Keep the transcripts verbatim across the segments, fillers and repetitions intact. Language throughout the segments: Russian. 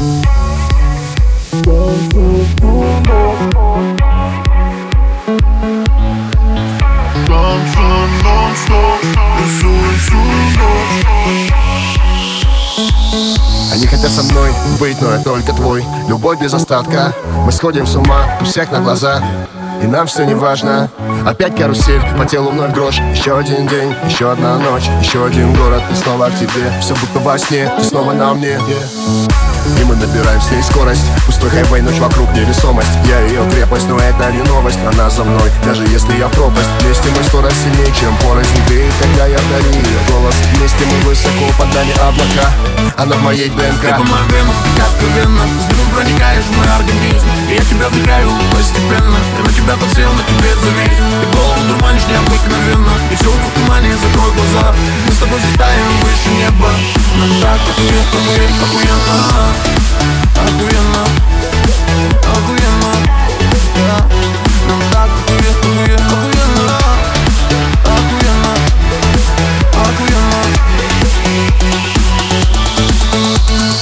Они хотят со мной быть, но я только твой. Любовь без остатка, мы сходим с ума у всех на глаза, и нам все не важно. Опять карусель, по телу вновь дрожь. Еще один день, еще одна ночь, еще один город, и снова к тебе. Все будто во сне, ты снова на мне. И мы набираем с ней скорость. Пустой хайвей, ночь вокруг невесомость. Я ее крепость, но это не новость. Она за мной, даже если я в пропасть. Вместе мы сто раз сильнее, чем порознь греет, когда я дарю ее голос. Вместе мы высоко под нами облака. Она в моей ДНК. Ты по моим венам, я откровенно. Ты проникаешь в мой организм, и я тебя вдыхаю постепенно. Я на тебя подсел, на тебе завис. Ты голову дурманишь необыкновенно, и все в тумане, закрой глаза. Мы с тобой взлетаем выше неба. Нам так охуенно, охуенно. Охуенно, охуенно, да. Нам так охуенно, охуенно, охуенно, охуенно.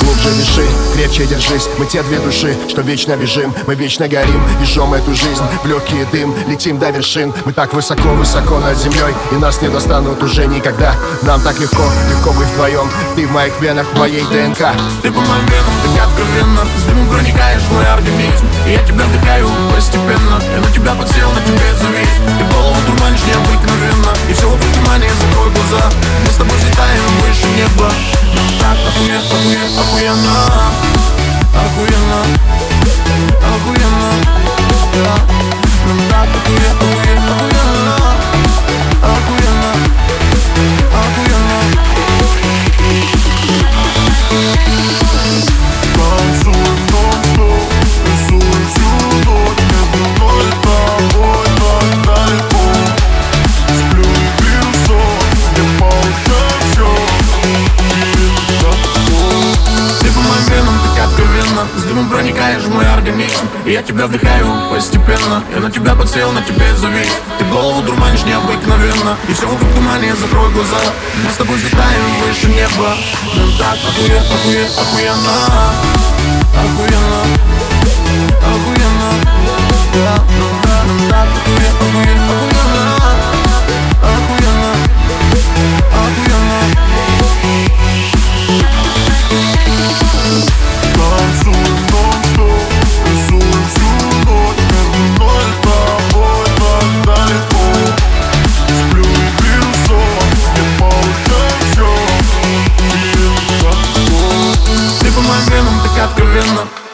Глубже дыши, крепче держись, мы те две души, что вечно бежим, мы вечно горим, и жжем эту жизнь в легкий дым, летим до вершин. Мы так высоко-высоко над землей, и нас не достанут уже никогда. Нам так легко, легко быть вдвоем. Ты в моих венах, в моей ДНК. Ты по моим венам, ты не откровенно. С дымом проникаешь в мой организм, и я тебя вдыхаю постепенно. Я на тебя подсел, на тебе завис. Ты голову дурманишь необыкновенно, и все в тумане, закрой глаза. Мы с тобой взлетаем выше неба. Нам так охуенно, охуенно, охуенно. Охуенно, охуенно, да. Нам так охуенно, охуенно, охуенно. Охуенно, охуенно. С дымом проникаешь в мой организм, и я тебя вдыхаю постепенно. Я на тебя подсел, на тебе завис. Ты голову дурманишь необыкновенно, и все вокруг тумане, закрой глаза. Мы с тобой взлетаем выше неба. Нам так охуенно, охуенно, охуенно. Охуенно, охуенно, да. Нам так охуенно, охуенно, охуенно. Охуенно, охуенно. Танцуем нон-стоп, рисуем всю ночь. Между мной и тобой так далеко. Сплю и вижу сон, не получаю все. И это такое. Ты по моим венам так откровенно.